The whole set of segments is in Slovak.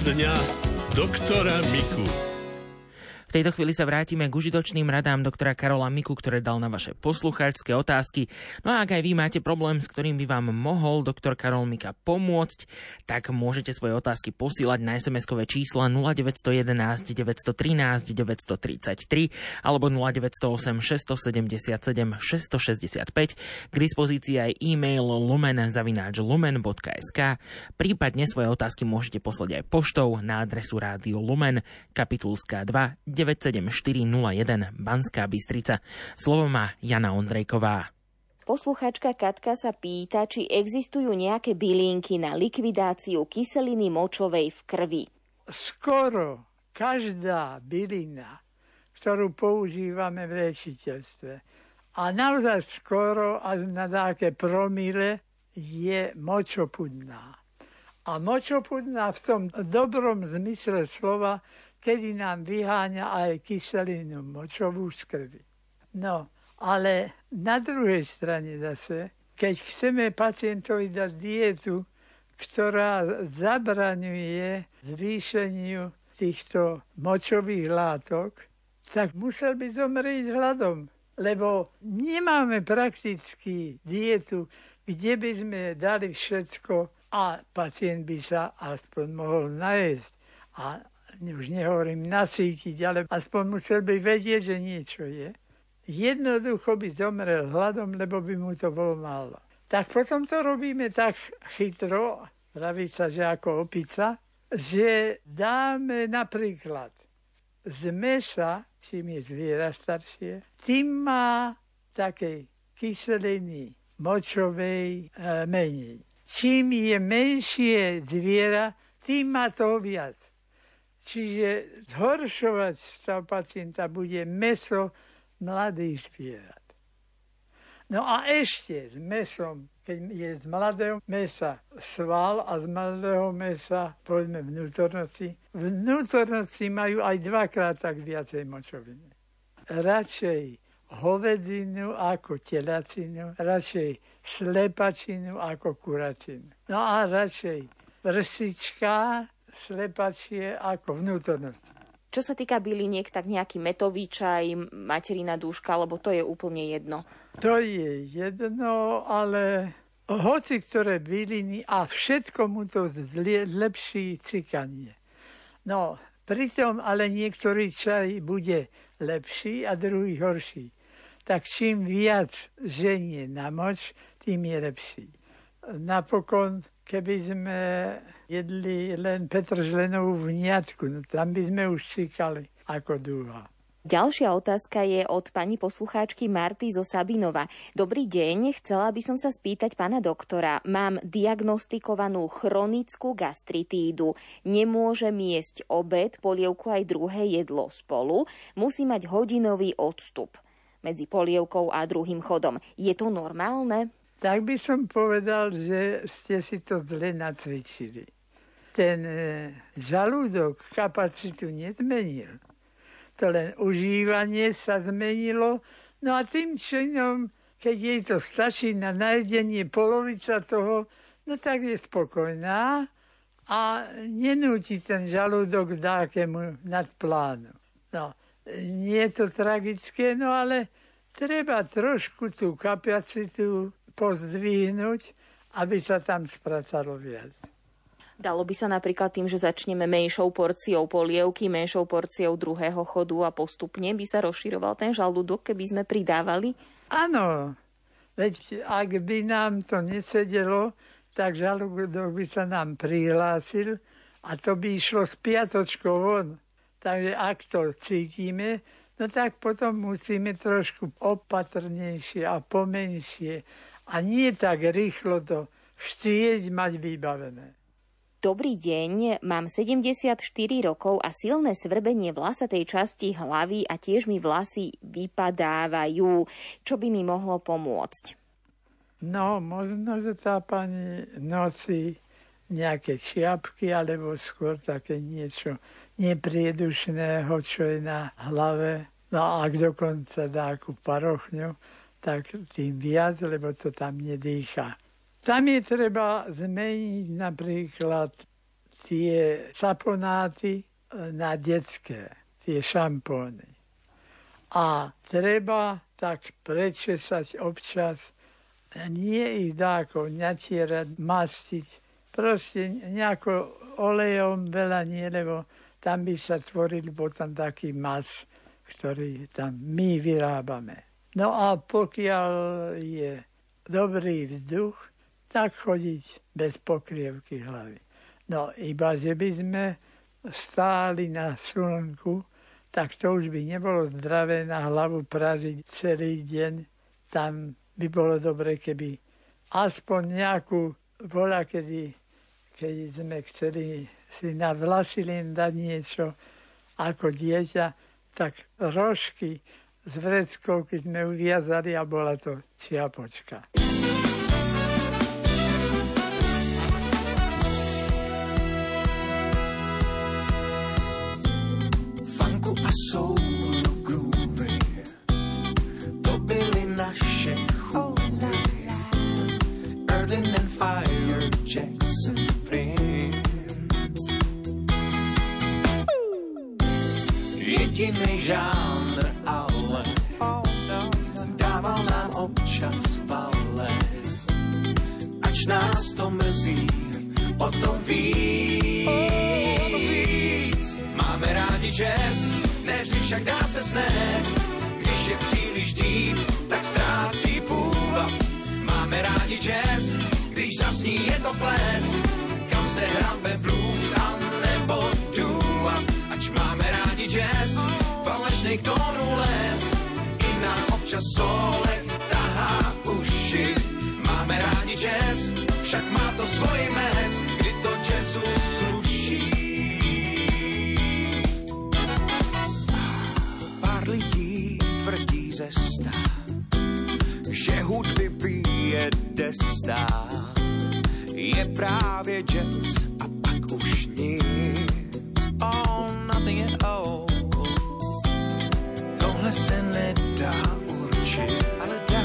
Poradňa doktora Miku. V tejto chvíli sa vrátime k užitočným radám doktora Karola Miku, ktoré dal na vaše poslucháčske otázky. No a ak aj vy máte problém, s ktorým by vám mohol doktor Karol Mika pomôcť, tak môžete svoje otázky posílať na SMS-kové čísla 0911 913 933 alebo 0908 677 665. K dispozícii aj e-mail lumen@lumen.sk. Prípadne svoje otázky môžete poslať aj poštou na adresu Rádio Lumen, Kapitulská 2 97401 Banská Bystrica. Slovo má Jana Ondrejková. Poslucháčka Katka sa pýta, či existujú nejaké bylinky na likvidáciu kyseliny močovej v krvi. Skoro každá bylina, ktorú používame v liečiteľstve, a naozaj skoro až na také promile, je močopudná. A močopudná v tom dobrom zmysle slova, kedy nám vyháňa aj kyselinu močovú z krvi. No, ale na druhej strane zase, keď chceme pacientovi dať dietu, ktorá zabraňuje zvýšeniu týchto močových látok, tak musel by zomrieť hladom, lebo nemáme prakticky dietu, kde by sme dali všetko a pacient by sa aspoň mohol najesť. A už nehovorím nasýtiť, ale aspoň musel by vedieť, že niečo je. Jednoducho by zomrel hladom, lebo by mu to bolo málo. Tak potom to robíme tak chytro, praví sa, že ako opica, že dáme napríklad z mesa, čím je zviera staršie, tým má takej kyseliny močovej menej. Čím je menšie zviera, tým má toho viac. Čiže zhoršovať stav pacienta bude mäso mladých zvierat. No a ešte s mäsom, keď je z mladého mäsa sval a z mladého mäsa, povedzme vnútornosti, vnútornosti majú aj dvakrát tak viacej močoviny. Radšej hovedzinu ako telacinu, radšej slepačinu ako kuracinu. No a radšej prsička, slepačie ako vnútornosti. Čo sa týka byliniek, tak nejaký metový čaj, materina dúška, lebo to je úplne jedno. To je jedno, ale hoci ktoré byliny a všetko mu to zlepší cikanie. No, pritom ale niektorý čaj bude lepší a druhý horší. Tak čím viac ženie na moč, tým je lepší. Napokon, keby sme jedli len petržlenovú vňatku, no tam by sme už cikali ako dúha. Ďalšia otázka je od pani poslucháčky Marty Zosabinova. Dobrý deň, chcela by som sa spýtať pána doktora. Mám diagnostikovanú chronickú gastritídu. Nemôžem jesť obed, polievku aj druhé jedlo spolu. Musí mať hodinový odstup medzi polievkou a druhým chodom. Je to normálne? Tak by som povedal, že ste si to zle nacvičili. Ten žalúdok kapacitu nezmenil. To len užívanie sa zmenilo. No a tým činom, keď jej to stačí na najedenie polovica toho, no tak je spokojná a nenúti ten žalúdok dákému nadplánu. No, nie je to tragické, no ale treba trošku tú kapacitu pozdvihnúť, aby sa tam spracalo viac. Dalo by sa napríklad tým, že začneme menšou porciou polievky, menšou porciou druhého chodu a postupne by sa rozširoval ten žalúdok, keby sme pridávali? Áno, veď ak by nám to nesedelo, tak žalúdok by sa nám prihlásil a to by išlo s piatočkou von. Takže ak to cítime, no tak potom musíme trošku opatrnejšie a pomenšie a nie tak rýchlo to chcieť mať vybavené. Dobrý deň, mám 74 rokov a silné svrbenie vlasatej časti hlavy a tiež mi vlasy vypadávajú. Čo by mi mohlo pomôcť? No, možno, že tá pani nosí nejaké čiapky alebo skôr také niečo nepriedušného, čo je na hlave. No a ak dokonca dá akú parochňu, tak tým viac, lebo to tam nedýcha. Tam je treba zmeniť napríklad tie saponáty na detské, tie šampóny. A treba tak prečesať občas, nie ich dáko natierať, mastiť, proste nejako olejom veľa nie, lebo tam by sa tvoril potom taký mas, ktorý tam my vyrábame. No a pokiaľ je dobrý vzduch, tak chodiť bez pokrievky hlavy. No iba, že by sme stáli na slnku, tak to už by nebolo zdravé na hlavu pražiť celý deň. Tam by bolo dobre, keby aspoň nejakú bola, keď sme chceli si na vlasy len dať niečo ako dieťa, tak rožky s vreckou, keď sme uviazali a bola to čiapočka. Funku a soulu groovy, to byly naše chůvy. Earth and Fire, Jackson Prince. Jedinej žánr dával nám občas vale, ač nás to mrzí, o to víc. Máme rádi jazz, nevždy však dá se snést, když je příliš deep, tak ztrácí půvab. Máme rádi jazz, když zasní je to ples, kam se hrabe blues a nebo doo-wop. Ač máme rádi jazz, falešných tónů les, nám občas solek tahá uši. Máme rádi jazz, však má to svoji mes, kdy to jazzu sluší. Pár lidí tvrdí ze sta, že hudby bije desta, je právě jazz a pak už nic. Oh, nothing at all. Tohle se nedá určit, ale dá,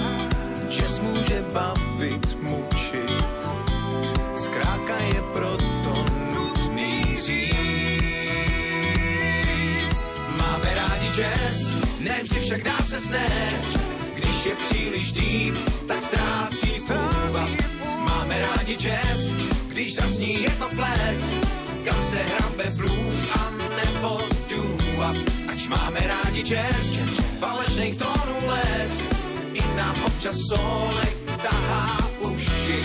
jazz může bavit, mučit. Zkrátka je proto nutný říct. Máme rádi jazz, nevždy však dá se snést, když je příliš deep, tak ztrácí půvab. Máme rádi jazz, když zasní je to ples, kam se hrabe blues a nebo doo-wop. Ač máme rádi jazz, falešných tónů les, i nám občas solek tahá uši.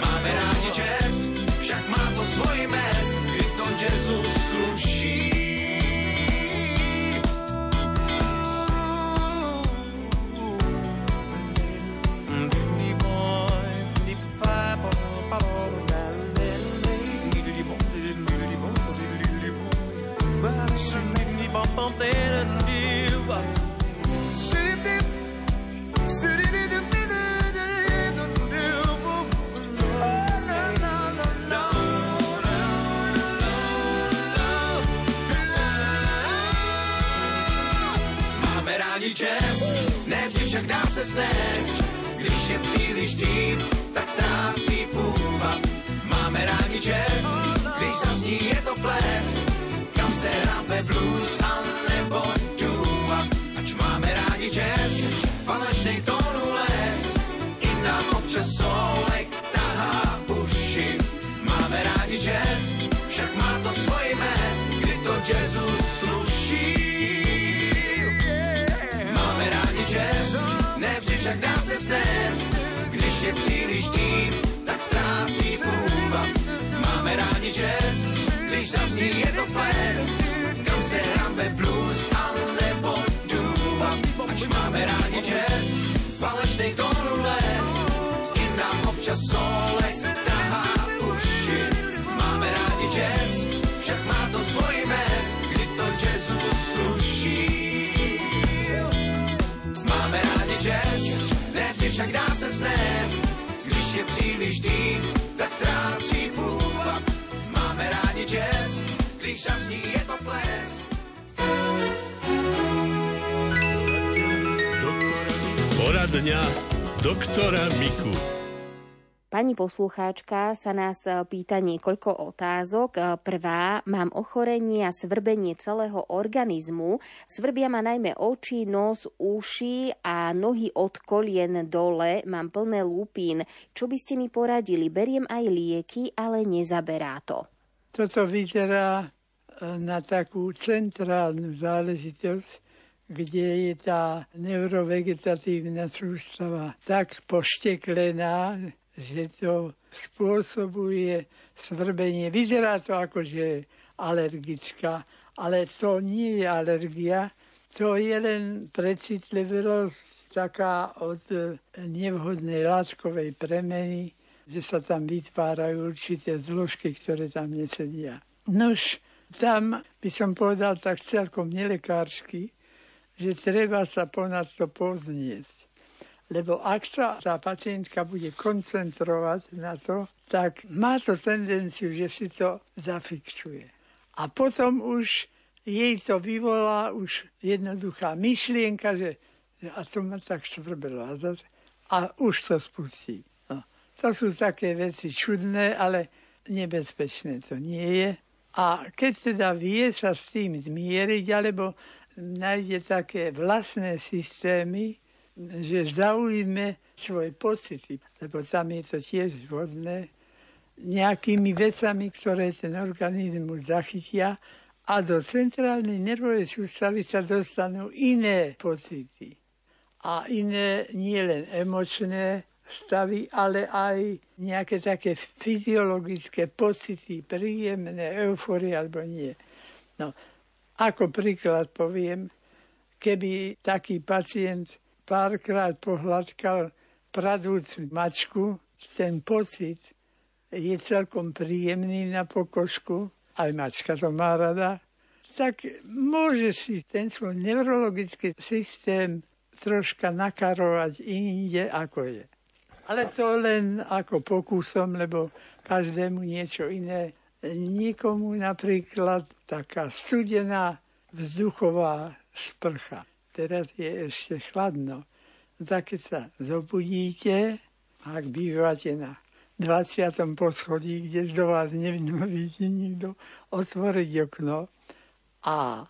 Máme rádi jazz, však má to svoji mes, kdy to jazzu sluší. Máme rádi jazz, nevždy však dá se snést, když je příliš deep, tak ztrácí půvab. Máme rádi jazz, když zazní je to ples, kam se hrabe blues a nebo doo-wop. Ač máme rádi jazz, falešnej tónu les, i nám občas solek tahá uši. Máme rádi jazz, však má to svoji mes, kdy to jazzu sluší. Máme rádi jazz, nevždy však dá se snést, když je příliš deep, tak ztrácí půvab. Máme rádi jazz, když zazní je to ples, kam se hrabe blues a nebo doo-wop. Ač máme rádi jazz, falešných tónů les, i nám občas solek tahá uši. Máme rádi jazz, však má to svoji mes, kdy to jazzu sluší. Máme rádi jazz, nevždy však dá se snést, když je příliš deep, tak ztrácí půvab. Máme rádi jazz, když zasní je to ples. Poradňa doktora Miku. Pani poslucháčka sa nás pýta niekoľko otázok. Prvá, mám ochorenie a svrbenie celého organizmu. Svrbia ma najmä oči, nos, uši a nohy od kolien dole. Mám plné lúpín. Čo by ste mi poradili? Beriem aj lieky, ale nezaberá to. Toto vyzerá na takú centrálnu záležitosť, kde je tá neurovegetatívna sústava tak pošteklená, že to spôsobuje svrbenie. Vyzerá to ako, že alergická, ale to nie je alergia, to je len precitlivelosť taká od nevhodnej látkovej premeny, že sa tam vytvárajú určité zložky, ktoré tam nesedia. Nož, tam by som povedal tak celkom nelekársky, že treba sa ponad to poznieť. Lebo ak sa tá pacientka bude koncentrovať na to, tak má to tendenciu, že si to zafixuje. A potom už jej to vyvolá už jednoduchá myšlienka, že a to ma tak svrbelo. A už to spustí. No, to sú také veci čudné, ale nebezpečné to nie je. A keď teda vie sa s tým zmieriť, alebo nájde také vlastné systémy, že zaujíme svoje pocity, lebo tam je to tiež vhodné, nejakými vecami, ktoré ten organizmus zachytia a do centrálnej nervovej sústavy sa dostanú iné pocity. A iné nie len emočné stavy, ale aj nejaké také fyziologické pocity, príjemné, euforie alebo nie. No, ako príklad poviem, keby taký pacient párkrát pohľadkal pradúcu mačku, ten pocit je celkom príjemný na pokožku, aj mačka to má rada, tak môže si ten svoj neurologický systém troška nakarovať inde, ako je. Ale to len ako pokusom, lebo každému niečo iné. Niekomu napríklad taká studená vzduchová sprcha. Teraz je ešte chladno. Tak keď sa zobudíte, ak bývate na 20. poschodí, kde do vás nevnovíte nikto, otvoriť okno a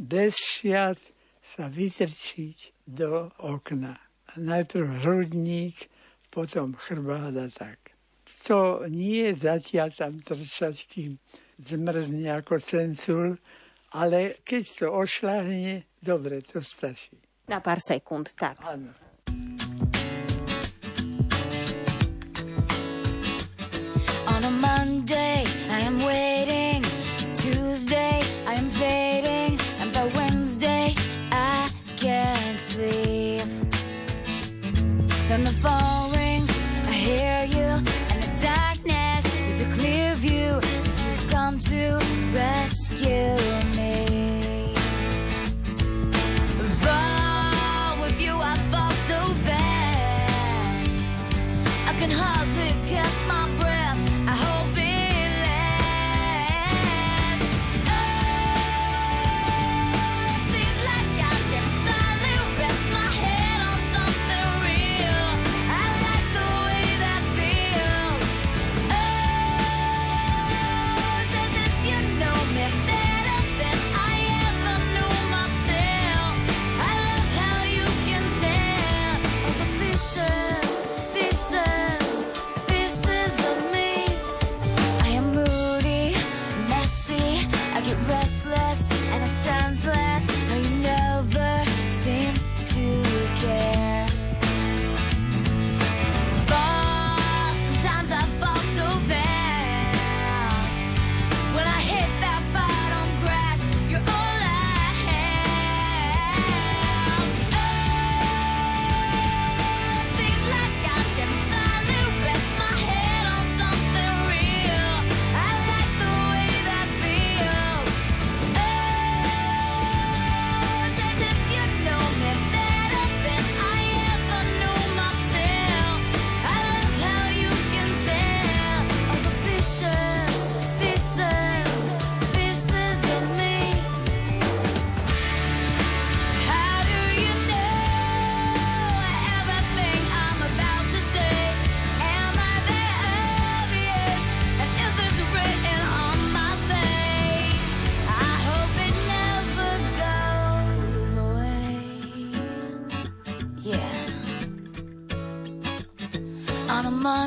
bez šiat sa vytrčiť do okna. Najprv hrudník, potom chrbát a tak. To nie je zatiaľ tam trčať, kým zmrzne ako cencúl, ale keď to ošľahne, dobre, to stačí. Na pár sekúnd, tak. Áno. On a Monday, I am waiting. Tuesday, I am fading. And by Wednesday, I can't sleep. Then the phone rings, I hear you. And the darkness is a clear view. Cause you've come to rescue me. Hardly catch my breath. I hope it lasts. Oh, it seems like I can finally rest my head on something real. I like the way that feels. Oh, as if you know me better than I ever knew myself. I love how you can tell all the pieces. This is a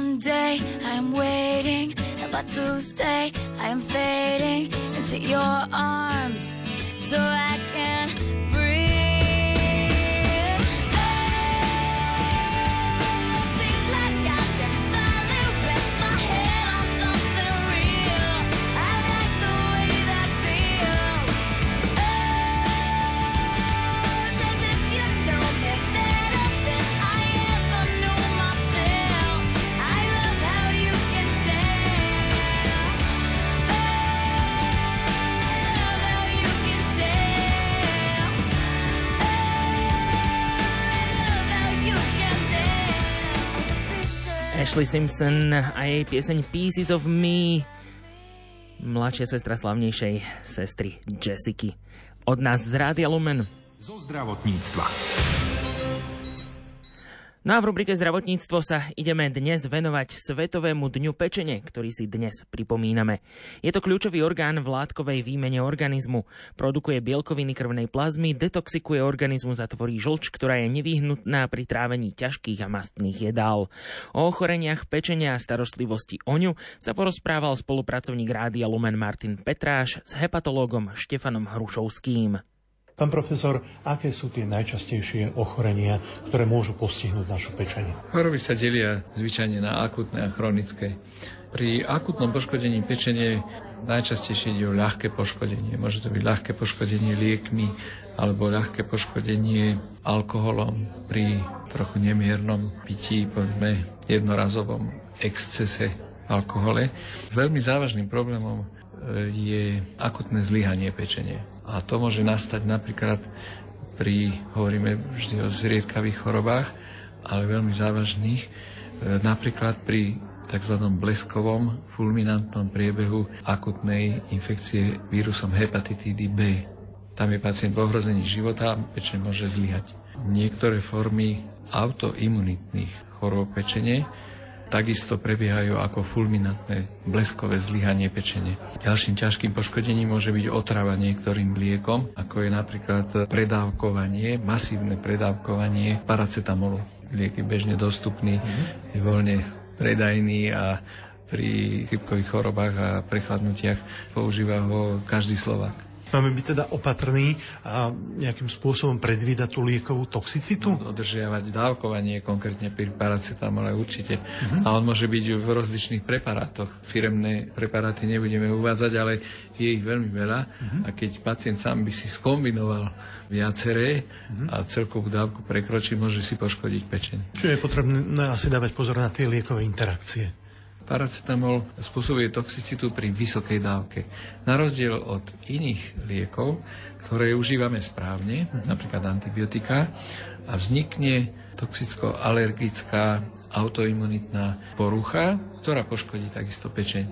Monday, I'm waiting, and by Tuesday, I'm fading into your arms, so I can breathe. Ashley Simpson a jej pieseň Pieces of Me, mladšia sestra slavnejšej sestry Jessica. Od nás z Rádia Lumen. Zo zdravotníctva. No a v rubrike Zdravotníctvo sa ideme dnes venovať Svetovému dňu pečene, ktorý si dnes pripomíname. Je to kľúčový orgán v látkovej výmene organizmu. Produkuje bielkoviny krvnej plazmy, detoxikuje organizmus a tvorí žlč, ktorá je nevyhnutná pri trávení ťažkých a mastných jedál. O ochoreniach pečenia a starostlivosti o ňu sa porozprával spolupracovník Rádia Lumen Martin Petráš s hepatológom Štefanom Hrušovským. Pán profesor, aké sú tie najčastejšie ochorenia, ktoré môžu postihnúť našu pečenie? Choroby sa delia zvyčajne na akútne a chronické. Pri akútnom poškodení pečenie najčastejšie ide o ľahké poškodenie. Môže to byť ľahké poškodenie liekmi alebo ľahké poškodenie alkoholom pri trochu nemiernom pití, povedzme jednorazovom excese alkohole. Veľmi závažným problémom je akutné zlyhanie pečenie. A to môže nastať napríklad pri, hovoríme vždy o zriedkavých chorobách, ale veľmi závažných, napríklad pri tzv. Bleskovom fulminantnom priebehu akutnej infekcie vírusom hepatitídy B. Tam je pacient v ohrození života a pečenie môže zlyhať. Niektoré formy autoimunitných chorôb pečenie takisto prebiehajú ako fulminantné bleskové zlyhanie pečene. Ďalším ťažkým poškodením môže byť otrava niektorým liekom, ako je napríklad predávkovanie, masívne predávkovanie paracetamolu. Liek je bežne dostupný, je voľne predajný a pri chrypkových chorobách a prechladnutiach používa ho každý Slovák. Máme byť teda opatrní a nejakým spôsobom predvídať tú liekovú toxicitu? Dodržiavať dávkovanie, konkrétne pri paracetamole určite. A on môže byť v rozličných preparátoch. Firemné preparáty nebudeme uvádzať, ale je ich veľmi veľa. A keď pacient sám by si skombinoval viaceré a celkovú dávku prekročí, môže si poškodiť pečenie. Čiže je potrebné asi dávať pozor na tie liekové interakcie? Paracetamol spôsobuje toxicitu pri vysokej dávke. Na rozdiel od iných liekov, ktoré užívame správne, napríklad antibiotika, a vznikne toxicko-alergická autoimunitná porucha, ktorá poškodí takisto pečeň.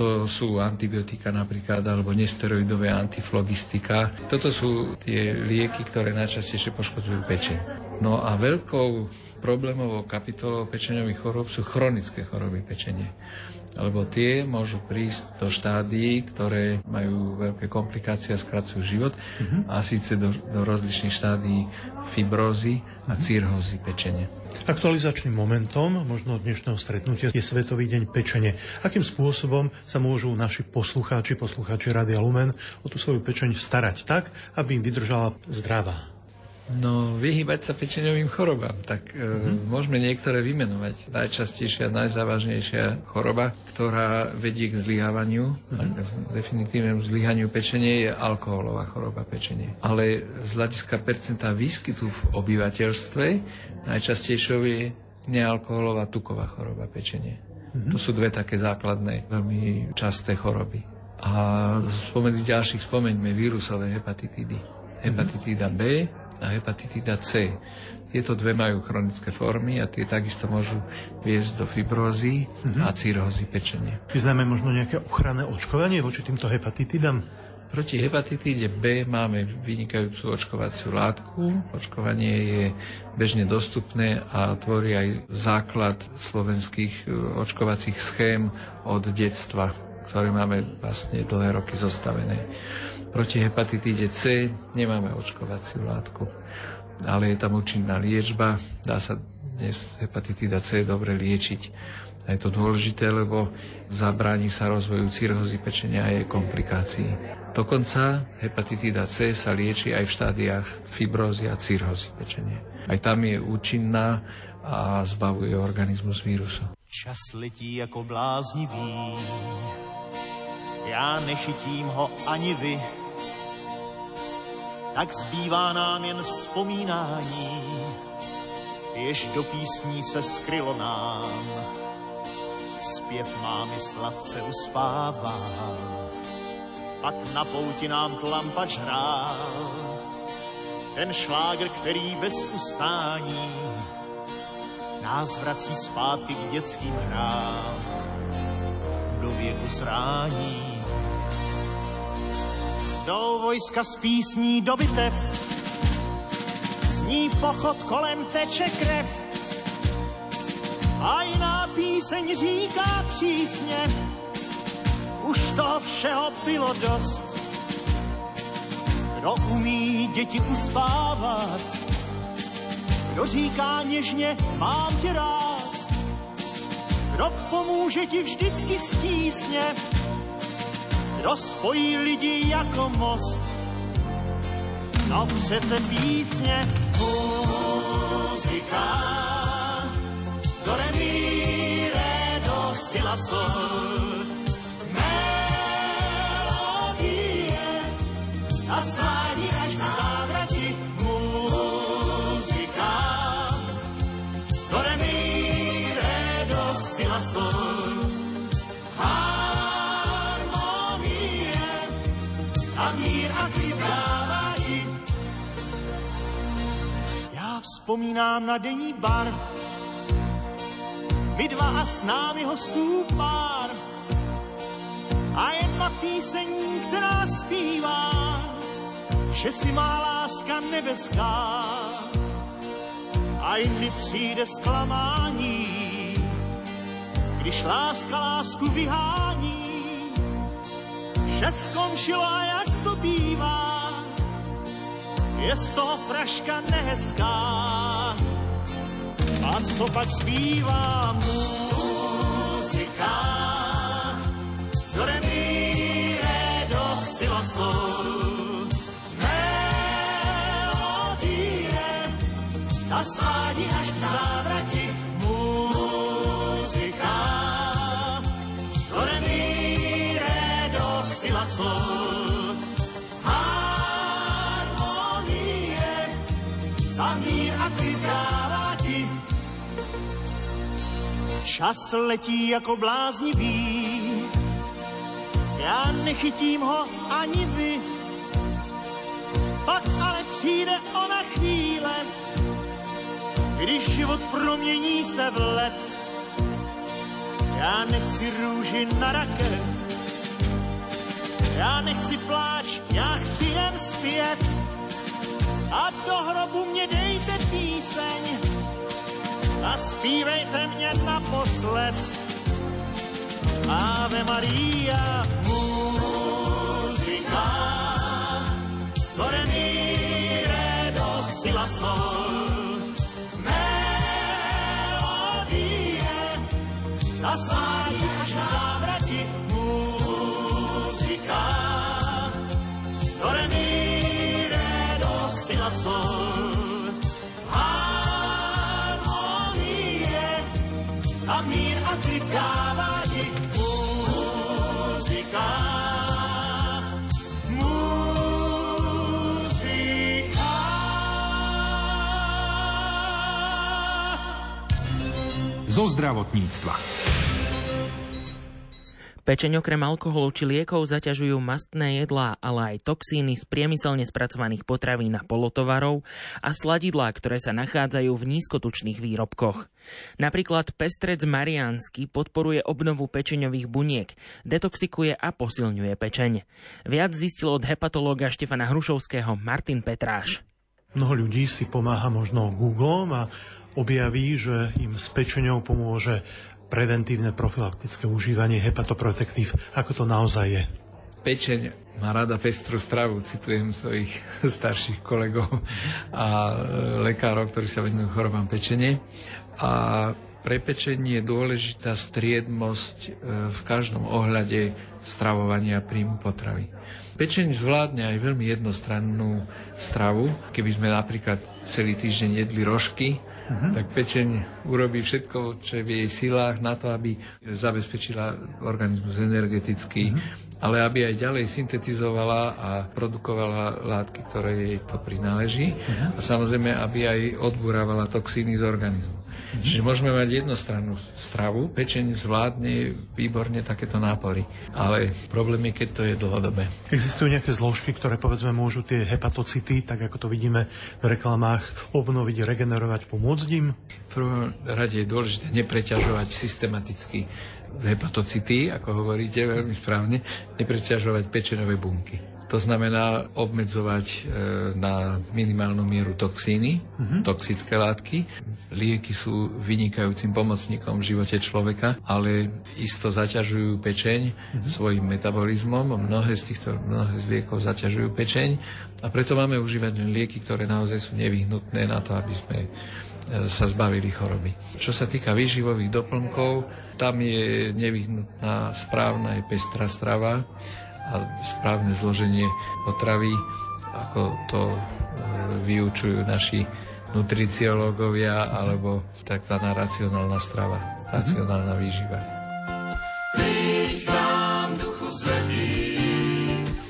To sú antibiotika napríklad, alebo nesteroidové antiflogistika. Toto sú tie lieky, ktoré najčastejšie poškodzujú pečeň. No a veľkou problémovou kapitolou pečeňových chorôb sú chronické choroby pečene, lebo tie môžu prísť do štádií, ktoré majú veľké komplikácie a skracujú život, a síce do rozličných štádií fibrózy a cirhózy pečene. Aktualizačným momentom možno dnešného stretnutia je Svetový deň pečene. Akým spôsobom sa môžu naši poslucháči Rádia Lumen o tú svoju pečeň starať tak, aby im vydržala zdravá? No, vyhýbať sa pečeňovým chorobám, tak môžeme niektoré vymenovať. Najčastejšia, najzávažnejšia choroba, ktorá vedie k zlyhávaniu, k definitívnemu zlyhaniu pečenie, je alkoholová choroba pečenie. Ale z hľadiska percenta výskytu v obyvateľstve najčastejšou je nealkoholová tuková choroba pečenie. To sú dve také základné, veľmi časté choroby. A spomedzi ďalších spomeňme vírusové hepatitídy. Hepatitída B a hepatitída C. Tieto dve majú chronické formy a tie takisto môžu viesť do fibrózy a cirhózy pečenia. Vyznáme možno nejaké ochranné očkovanie voči týmto hepatitídam? Proti hepatitíde B máme vynikajúcu očkovaciu látku. Očkovanie je bežne dostupné a tvorí aj základ slovenských očkovacích schém od detstva, ktoré máme vlastne dlhé roky zostavené. Proti hepatitíde C nemáme očkovaciu látku. ale je tam účinná liečba. Dá sa dnes hepatitída C dobre liečiť. A je to dôležité, lebo zabráni sa rozvoju cirhózy pečenia a jej komplikácií. Dokonca hepatitída C sa lieči aj v štádiách fibrózy a cirhózy pečenia. Aj tam je účinná a zbavuje organizmus vírusu. Čas letí jako bláznivý, já nešitím ho ani vy, tak zbývá nám jen vzpomínání, jež do písní se skrylo nám, zpěv mámy sladce uspává, pak na pouti nám tlampač hrál, ten šláger, který bez ustání nás vrací zpátky k dětským hrám, do věku zrání. Jdou vojska z písní do bitev, sní pochod, kolem teče krev, a jiná píseň říká přísně, už toho všeho bylo dost. Kdo umí děti uspávat, kdo říká něžně, mám tě rád, kdo pomůže ti vždycky stísně, kdo spojí lidi jako most. No přece písně. Muzika, do re mi re do si la sol, melodie a sládí až v závrati. Muzika, do re mi re do si la sol, harmonie a mír a ty vrávají. Já vzpomínám na denní bar, my dva a s námi hostů pár, a jedna píseň, která zpívá, že si má láska nebeská, a jindy přijde zklamání, když láska lásku vyhání, že skončilo, a jak to bývá, je z toho fraška nehezká. A co pak zpívá muzika, do re mi re do si la sol, melodie ta svádí až k závrati. Muzika, do re mi re do si la sol, harmonie ta mír a ty dávati. Čas letí jako bláznivý, já nechytím ho ani vy, pak ale přijde ona chvíle, když život promění se v led. Já nechci růži na rakev, já nechci pláč, já chci jen zpět, a do hrobu mě dejte píseň a zpívejte mě naposled. Ave Maria, muzika, do re mi re do si la sol, melodie ta svádí až k závrati. Muzika, do re mi re do si la sol, a mír a klid dávání. Muzika, muzika. Zo zdravotníctva. Pečeň okrem alkoholu či liekov zaťažujú mastné jedlá, ale aj toxíny z priemyselne spracovaných potravín a polotovarov a sladidlá, ktoré sa nachádzajú v nízkotučných výrobkoch. Napríklad Pestrec Mariánsky podporuje obnovu pečeňových buniek, detoxikuje a posilňuje pečeň. Viac zistil od hepatológa Štefana Hrušovského Martin Petráš. Mnoho ľudí si pomáha možno Googlom a objaví, že im s pečeňou pomôže preventívne profilaktické užívanie hepatoprotektív, ako to naozaj je. Pečeň má rada pestrú stravu, citujem svojich starších kolegov a lekárov, ktorí sa venujú chorobám pečene. A pre pečenie je dôležitá striedmosť v každom ohľade stravovania príjmu potravy. Pečeň zvládne aj veľmi jednostrannú stravu. Keby sme napríklad celý týždeň jedli rožky, tak pečeň urobí všetko, čo je v jej silách na to, aby zabezpečila organizmus energetický, ale aby aj ďalej syntetizovala a produkovala látky, ktoré jej to prináleží a samozrejme, aby aj odburávala toxíny z organizmu. Čiže môžeme mať jednostrannú stravu, pečeň zvládne výborne takéto nápory, ale problém je, keď to je dlhodobé. Existujú nejaké zložky, ktoré povedzme môžu tie hepatocity, tak ako to vidíme v reklamách, obnoviť, regenerovať, pomôcť im? V prvom rade je dôležité nepreťažovať systematicky hepatocity, ako hovoríte veľmi správne, nepreťažovať pečenové bunky. To znamená obmedzovať na minimálnu mieru toxíny, toxické látky. Lieky sú vynikajúcim pomocníkom v živote človeka, ale isto zaťažujú pečeň svojim metabolizmom. Mnohé z liekov zaťažujú pečeň a preto máme užívať len lieky, ktoré naozaj sú nevyhnutné na to, aby sme sa zbavili choroby. Čo sa týka výživových doplnkov, tam je nevyhnutná správna aj pestrá strava a správne zloženie potravy, ako to vyučujú naši nutriciológovia, alebo takzvaná racionálna strava, racionálna výživa. Príď k nám, Duchu Svätý,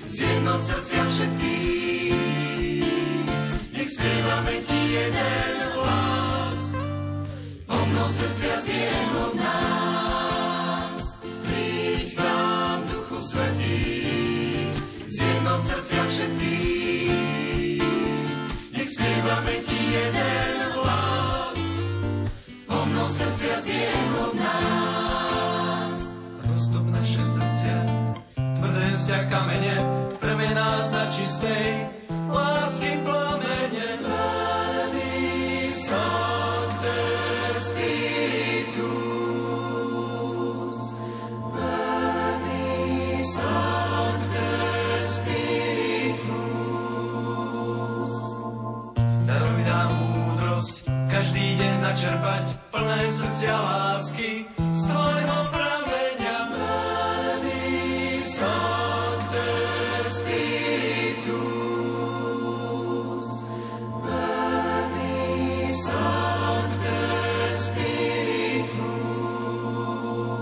zjednoť srdcia všetkých, nech spievame Ti jeden hlas, pomnož srdcia zjednoť nás. Príď k nám, Duchu Svätý, zjednoť srdcia všetkých, nech spievame Ti jeden hlas, pomnož srdcia zjednoť nás. Rozdom naše srdcia, tvrdé sťa kamene, premeň nás na čistej lásky plamene. Veni Sancte Spiritus, Veni Sancte Spiritus. Daruj nám múdrosť, každý deň načerpať plné srdcia lásky z Tvojho prameňa. Veni Sancte Spiritus, Veni Sancte Spiritus.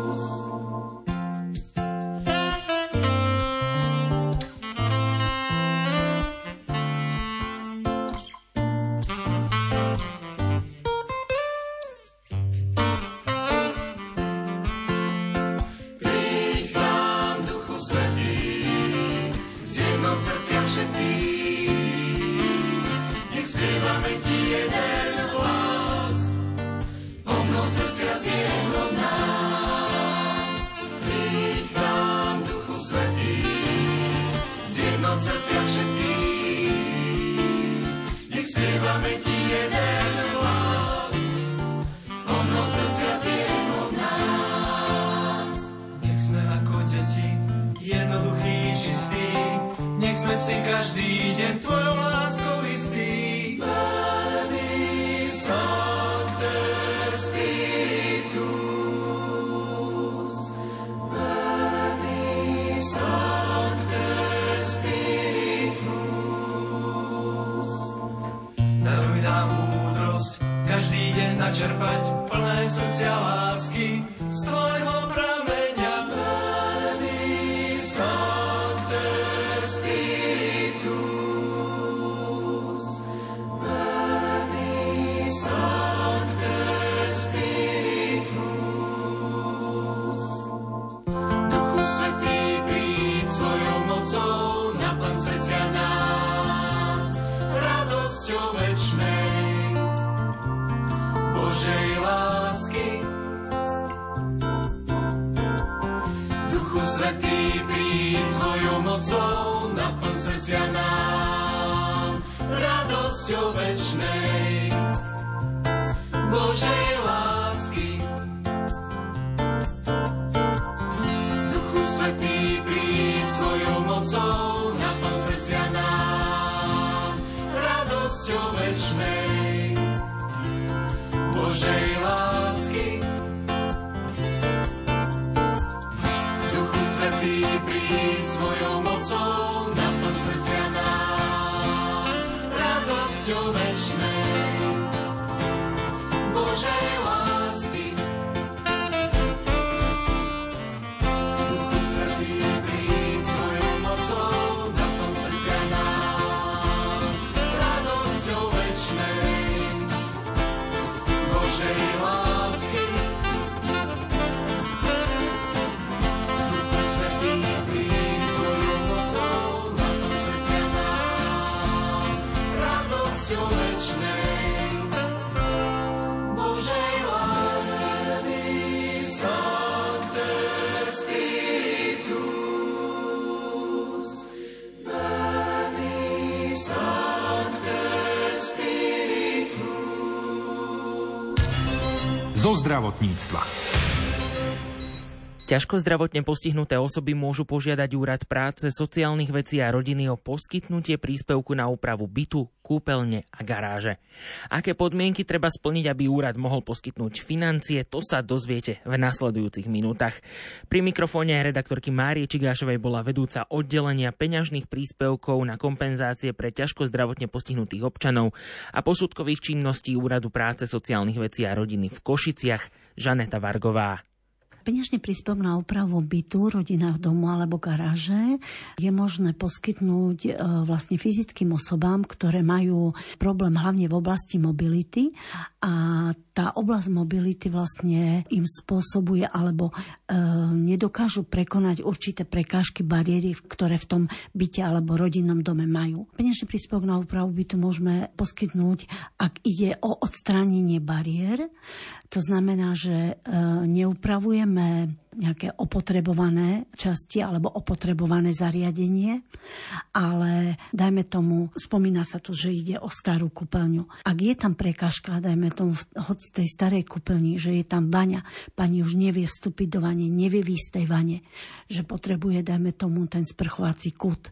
Príď k nám, Duchu Svätý, zjednoť srdcia všetkých, nech spievame Ti jeden hlas, pomnož srdcia zjednoť nás. Príď k nám, Duchu Svätý, zjednoť srdcia všetkých, nech spievame Ti jeden hlas, pomnož srdcia zjednoť nás. Nech sme ako deti, jednoduchí, čistí, nech sme si každý deň Tvojou láskou istí. Veni Sancte Spiritus, Veni Sancte Spiritus. Daruj nám múdrosť, každý deň načerpať plné srdcia lásky z Tvojho prameňa. Veni Sancte Spiritus, Veni Sancte Spiritus. Duchu Svätý, príď svojou mocou, naplň srdcia nám radosťou večnej Božej lásky. Duchu Svätý, príď svojou mocou, naplň srdcia nám radosťou večnej Božej lásky. Duchu Svätý, príď svojou nocou naplň srdcia nám radosťou večnej Božej lásky. Duchu Svätý, príď svojou mocou naplň srdcia nám radosťou večnej Božej lásky. Duchu Svätý, príď svojou mocou naplň srdcia nám radosťou večnej Božej lásky. Duchu Svätý, príď svojou mocou naplň srdcia nám radosťou večnej. Zo zdravotníctva. Ťažko zdravotne postihnuté osoby môžu požiadať Úrad práce, sociálnych vecí a rodiny o poskytnutie príspevku na úpravu bytu, kúpeľne a garáže. Aké podmienky treba splniť, aby úrad mohol poskytnúť financie, to sa dozviete v nasledujúcich minútach. Pri mikrofóne redaktorky Márie Čigášovej bola vedúca oddelenia peňažných príspevkov na kompenzácie pre ťažko zdravotne postihnutých občanov a posudkových činností Úradu práce, sociálnych vecí a rodiny v Košiciach Žaneta Vargová. Peňažný príspevok na úpravu bytu, rodinách, domu alebo garáže je možné poskytnúť vlastne fyzickým osobám, ktoré majú problém hlavne v oblasti mobility, a tá oblasť mobility vlastne im spôsobuje alebo nedokážu prekonať určité prekážky, bariéry, ktoré v tom byte alebo rodinnom dome majú. Peňažný príspevok na úpravu bytu môžeme poskytnúť, ak ide o odstránenie bariér. To znamená, že neupravujeme nejaké opotrebované časti alebo opotrebované zariadenie, ale dajme tomu, spomína sa tu, že ide o starú kúpeľňu. Ak je tam prekažka, dajme tomu, hoď z tej starej kúpeľni, že je tam vaňa, pani už nevie vstúpiť do vane, nevie výjsť z tej vane, že potrebuje, dajme tomu, ten sprchovací kút.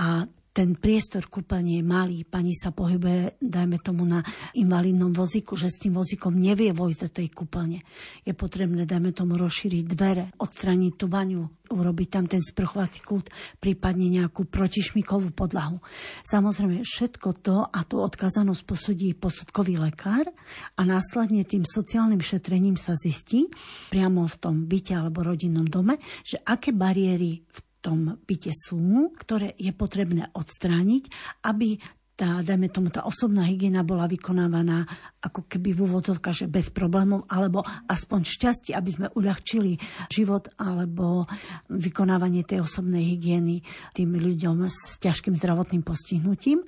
A ten priestor kúpeľne je malý, pani sa pohybuje, dajme tomu, na invalidnom vozíku, že s tým vozíkom nevie vojsť do tej kúpeľne. Je potrebné, dajme tomu, rozšíriť dvere, odstraniť tú vaňu, urobiť tam ten sprchovací kút, prípadne nejakú protišmikovú podlahu. Samozrejme, všetko to a tú odkazanosť posúdi posudkový lekár a následne tým sociálnym šetrením sa zistí priamo v tom byte alebo rodinnom dome, že aké bariéry v tom byte sú, ktoré je potrebné odstrániť, aby tá, dajme tomu, tá osobná hygiena bola vykonávaná ako keby v úvodzovkách, že bez problémov, alebo aspoň šťastie, aby sme uľahčili život alebo vykonávanie tej osobnej hygieny tým ľuďom s ťažkým zdravotným postihnutím.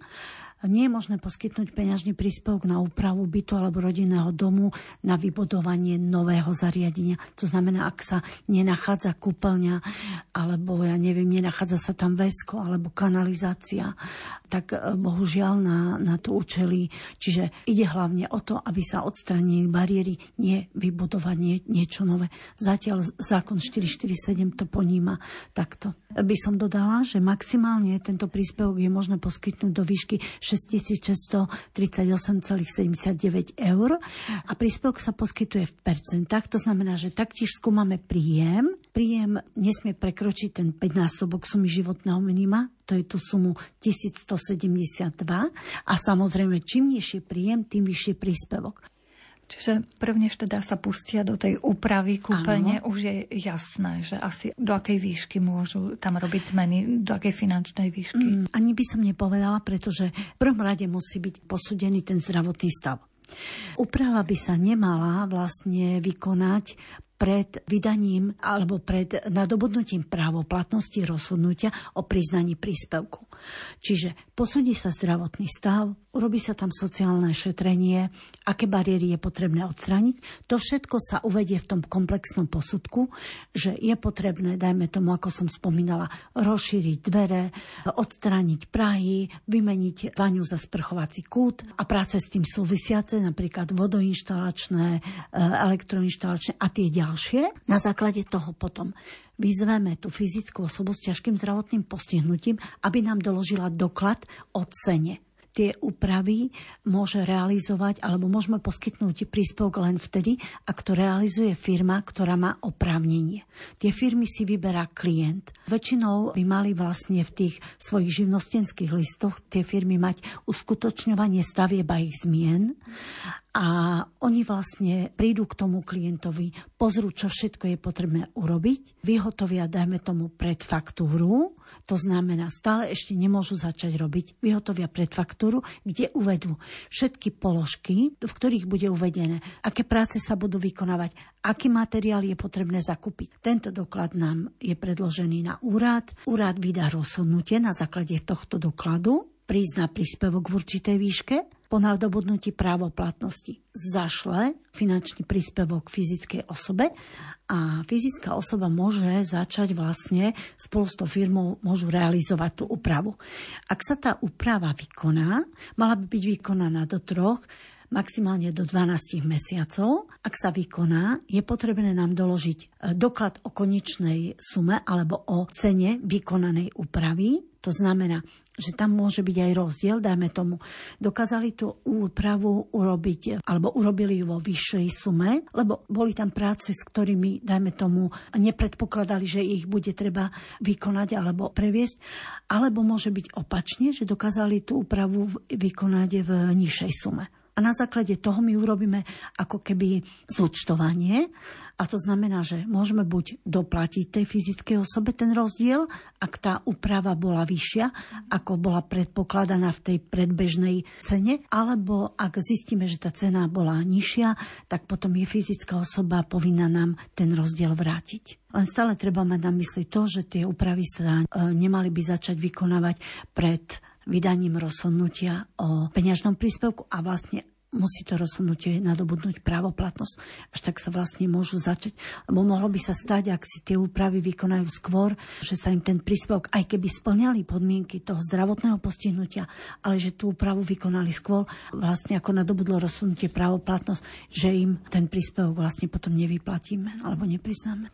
Nie je možné poskytnúť peňažný príspevok na úpravu bytu alebo rodinného domu na vybudovanie nového zariadenia. To znamená, ak sa nenachádza kúpeľňa, alebo nenachádza sa tam väzko alebo kanalizácia, tak bohužiaľ na to účely. Čiže ide hlavne o to, aby sa odstránili bariéry, nie vybudovať niečo nové. Zatiaľ zákon 447 to poníma takto. By som dodala, že maximálne tento príspevok je možné poskytnúť do výšky 6638,79 eur a príspevok sa poskytuje v percentách. To znamená, že taktiež skúmame príjem. Príjem nesmie prekročiť ten 5-násobok sumy životného minima, to je tú sumu 1172, a samozrejme čím nižší príjem, tým vyšší príspevok. Čiže prvne, teda sa pustia do tej úpravy kúpeľne, už je jasné, že asi do akej výšky môžu tam robiť zmeny, do akej finančnej výšky. Ani by som nepovedala, pretože v prvom rade musí byť posúdený ten zdravotný stav. Úprava by sa nemala vlastne vykonať pred vydaním alebo pred nadobudnutím právoplatnosti rozhodnutia o priznaní príspevku. Čiže posúdi sa zdravotný stav, urobí sa tam sociálne šetrenie, aké bariéry je potrebné odstrániť. To všetko sa uvedie v tom komplexnom posudku, že je potrebné, dajme tomu, ako som spomínala, rozšíriť dvere, odstrániť prahy, vymeniť vaňu za sprchovací kút a práce s tým súvisiace, napríklad vodoinštalačné, elektroinštalačné a tie ďalšie. Na základe toho potom vyzveme tú fyzickú osobu s ťažkým zdravotným postihnutím, aby nám doložila doklad o cene. Tie úpravy môže realizovať alebo môžeme poskytnúť príspevok len vtedy, ak to realizuje firma, ktorá má oprávnenie. Tie firmy si vyberá klient. Väčšinou by mali vlastne v tých svojich živnostenských listoch tie firmy mať uskutočňovanie stavieb a ich zmien. A oni vlastne prídu k tomu klientovi, pozrú, čo všetko je potrebné urobiť, vyhotovia, dajme tomu, predfaktúru, to znamená, stále ešte nemôžu začať robiť, vyhotovia predfaktúru, kde uvedú všetky položky, v ktorých bude uvedené, aké práce sa budú vykonávať, aký materiál je potrebné zakúpiť. Tento doklad nám je predložený na úrad, úrad vydá rozhodnutie na základe tohto dokladu, prizná príspevok v určitej výške, po nadobudnutí právoplatnosti zašle finančný príspevok fyzickej osobe a fyzická osoba môže začať vlastne spolu s tou firmou môžu realizovať tú úpravu. Ak sa tá úprava vykoná, mala by byť vykonaná do 3, maximálne do 12 mesiacov. Ak sa vykoná, je potrebné nám doložiť doklad o konečnej sume alebo o cene vykonanej úpravy. To znamená, že tam môže byť aj rozdiel, dajme tomu, dokázali tú úpravu urobiť, alebo urobili ju vo vyššej sume, lebo boli tam práce, s ktorými, dajme tomu, nepredpokladali, že ich bude treba vykonať alebo previesť, alebo môže byť opačne, že dokázali tú úpravu vykonať v nižšej sume. A na základe toho my urobíme ako keby zúčtovanie. A to znamená, že môžeme buď doplatiť tej fyzickej osobe ten rozdiel, ak tá úprava bola vyššia, ako bola predpokladaná v tej predbežnej cene, alebo ak zistíme, že tá cena bola nižšia, tak potom je fyzická osoba povinná nám ten rozdiel vrátiť. Len stále treba mať na mysli to, že tie úpravy sa nemali by začať vykonávať pred vydaním rozhodnutia o peňažnom príspevku a vlastne musí to rozhodnutie nadobudnúť právoplatnosť. Až tak sa vlastne môžu začať. Lebo mohlo by sa stať, ak si tie úpravy vykonajú skôr, že sa im ten príspevok, aj keby splňali podmienky toho zdravotného postihnutia, ale že tú úpravu vykonali skôr, vlastne ako nadobudlo rozhodnutie právoplatnosť, že im ten príspevok vlastne potom nevyplatíme alebo nepriznáme.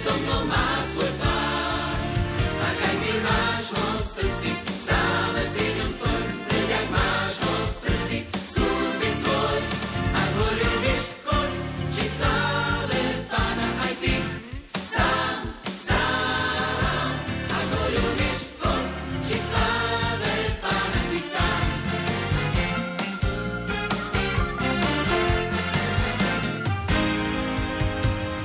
So mnou má svoj plán, tak aj ty máš ho v srdci, stále pri ňom stoj, veď ak máš ho v srdci, skús byť svoj, ak ho ľúbiš, choď, či v sále Pána aj ty, sám, sám, ak ho ľúbiš, choď, či v sále Pána ty sám.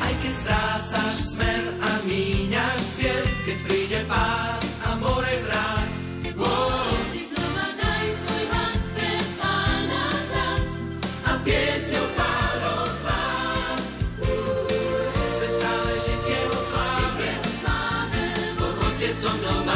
Aj keď strácaš smer a míňaš cieľ, keď príde pád a more zrád. Vždy znova daj svoj hlas pred Pána zas a piesňou párov chvál. Chcem stále žiť jeho sláve, Boh Otec so mnou má.